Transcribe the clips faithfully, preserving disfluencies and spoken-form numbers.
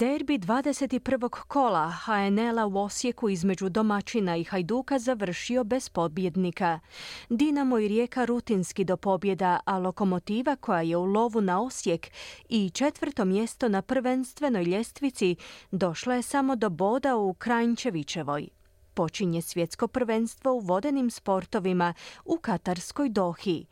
Derbi dvadeset prvog kola ha en ela u Osijeku između domaćina i Hajduka završio bez pobjednika. Dinamo i Rijeka rutinski do pobjeda, a Lokomotiva, koja je u lovu na Osijek i četvrto mjesto na prvenstvenoj ljestvici, došla je samo do boda u Kranjčevićevoj. Počinje svjetsko prvenstvo u vodenim sportovima u katarskoj Dohi.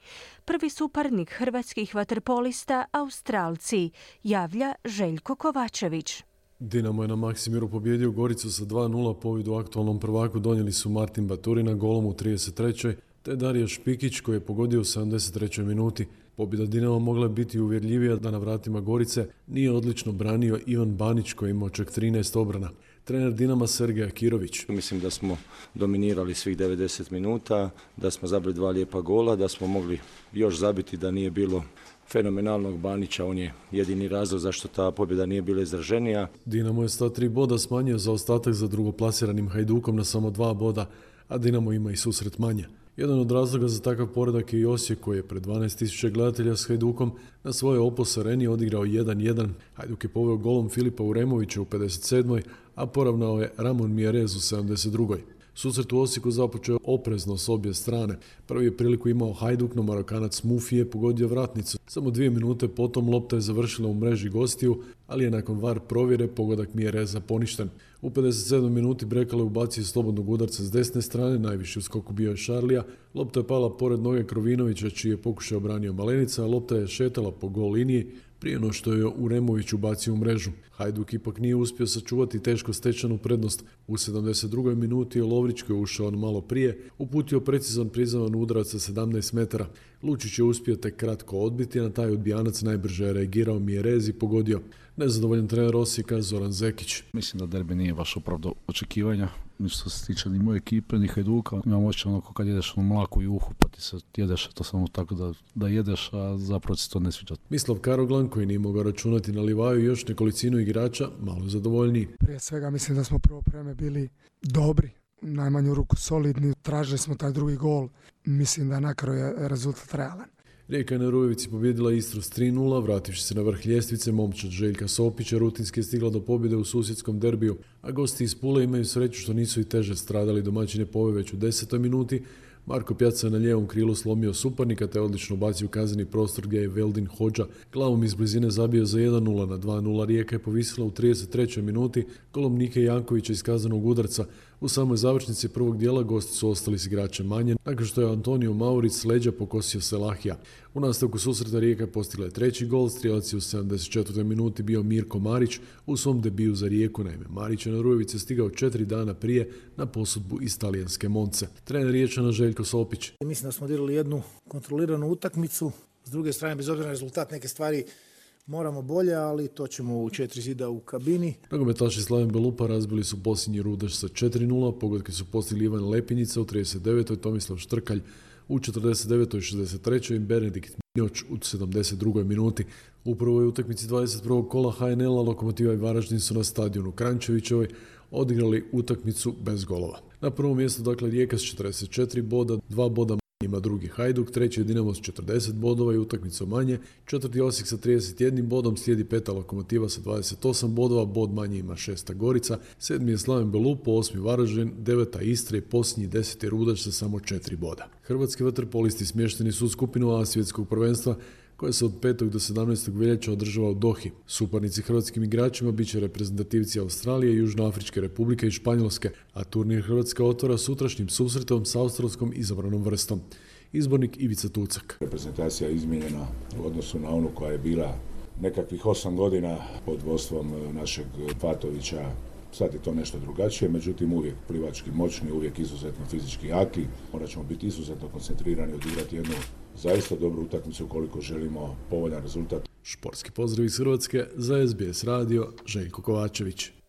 Prvi suparnik hrvatskih vaterpolista, Australci, javlja Željko Kovačević. Dinamo je na Maksimiru pobjedio Goricu sa dva nula, pobjedu aktualnom prvaku donijeli su Martin Baturina golom u trideset trećoj te Darija Špikić koji je pogodio u sedamdeset trećoj minuti. Pobjeda Dinama mogla biti uvjerljivija da na vratima Gorice nije odlično branio Ivan Banić koji imao čak trinaest obrana. Trener Dinama Sergeja Kirović. Mislim da smo dominirali svih devedeset minuta, da smo zabili dva lijepa gola, da smo mogli još zabiti da nije bilo fenomenalnog Banića. On je jedini razlog zašto ta pobjeda nije bila izraženija. Dinamo je sto tri boda smanjio zaostatak za drugoplasiranim Hajdukom na samo dva boda, a Dinamo ima i susret manje. Jedan od razloga za takav poredak je i Osijek koji je pred dvanaest tisuća gledatelja s Hajdukom na svojoj Opus areni odigrao jedan jedan. Hajduk je poveo golom Filipa Uremovića u pedeset sedmoj a poravnao je Ramón Miereș u sedamdeset drugoj Susret u Osijeku započeo oprezno s obje strane. Prvi je priliku imao Hajduk, no Marokanac Mufije pogodio vratnicu. Samo dvije minute potom lopta je završila u mreži gostiju, ali je nakon var provjere pogodak Miereșa poništen. U pedeset sedmoj minuti Brekalo je ubacio slobodnog udarca s desne strane, najviši u skoku bio je Šarlija. Lopta je pala pored noge Krovinovića, čiji je pokušaj obranio Malenica, a lopta je šetala po gol liniji prije no što je Uremović ubacio u mrežu. Hajduk ipak nije uspio sačuvati teško stečanu prednost. U sedamdeset drugoj minuti je Lovrić, koji je ušao on malo prije, uputio precizan prizavan udarac sa sedamnaest metara Lučić je uspio tek kratko odbiti, a na taj odbijanac najbrže je reagirao Miereș i pogodio. Nezadovoljan trener Osijeka Zoran Zekić. Mislim da derbi nije baš opravdao očekivanja, ni što se tiče ni moje ekipe, ni Hajduka. Imam očin onako kad jedeš u mlaku juhu, pa ti se jedeš to samo tako da, da jedeš, a zapravo se to ne sviđa. Mislav Karoglan, koji nije mogao računati na Livaju, još nekolicinu igrača, malo zadovoljniji. Prije svega mislim da smo prvo preme bili dobri, najmanju ruku solidni, tražili smo taj drugi gol. Mislim da nakroj je rezultat realan. Rijeka je na Rujevici pobjedila Istru s tri nula vrativši se na vrh ljestvice, momčad Željka Sopića rutinski je stigla do pobjede u susjedskom derbiju, a gosti iz Pule imaju sreću što nisu i teže stradali. Domaćine pove već u desetoj minuti. Marko Pjaca je na ljevom krilu slomio suparnika te odlično bacio u kazneni prostor gdje je Veldin Hođa glavom iz blizine zabio za jedan nula na dva nula Rijeka je povisila u trideset trećoj minuti golom Nike Jankovića iz kaznenog udarca. U samoj završnici prvog dijela gosti su ostali s igračem manje nakon što je Antonio Mauric s leđa pokosio Selahija. U nastavku susreta Rijeka postigla je treći gol, strijelac je u sedamdeset četvrtoj minuti bio Mirko Marić u svom debiju za Rijeku. Naime, Marić je na Rujevice stigao četiri dana prije na posudbu iz talijanske Monce. Trener Riječana Željko Sopić. Mislim da smo dirali jednu kontroliranu utakmicu. S druge strane, bez obzira na rezultat, neke stvari moramo bolje, ali to ćemo u četiri zida u kabini. Nogometaši Slaven Belupa razbili su posljednji Rudaš sa četiri nula pogodke su postigli Ivan Lepinica u trideset devetoj Tomislav Štrkalj u četrdeset devetoj šezdeset trećoj Benedikt Mioč u sedamdeset drugoj minuti. U prvoj utakmici dvadeset prvog kola ha en ela Lokomotiva i Varaždin su na stadionu Kranjčevićevoj odigrali utakmicu bez golova. Na prvom mjestu dakle Rijeka s četrdeset četiri boda, dva boda ima drugi Hajduk, treći je Dinamo s četrdeset bodova i utakmicu manje, četvrti Osijek sa trideset jednim bodom, slijedi peta Lokomotiva sa dvadeset osam bodova, bod manje ima šesta Gorica, sedmi je Slaven Belupo, osmi Varaždin, deveta Istra i posljednji deseti Rudač sa samo četiri boda. Hrvatski vaterpolisti smješteni su u skupinu A svjetskog prvenstva koja se od petog do sedamnaestog veljače održava u Dohi. Suparnici hrvatskim igračima bit će reprezentativci Australije, Južnoafričke republike i Španjolske, a turnir Hrvatska otvara sutrašnjim susretom s australskom izabranom vrstom. Izbornik Ivica Tucak. Reprezentacija je izmijenjena u odnosu na onu koja je bila nekakvih osam godina pod vodstvom našeg Patovića. Sad je to nešto drugačije, međutim uvijek plivački moćni, uvijek izuzetno fizički jaki. Morat ćemo biti izuzetno koncentrirani i odigrati jednu zaista dobru utakmicu ukoliko želimo povoljan rezultat. Športski pozdrav iz Hrvatske za es be es radio Željko Kovačević.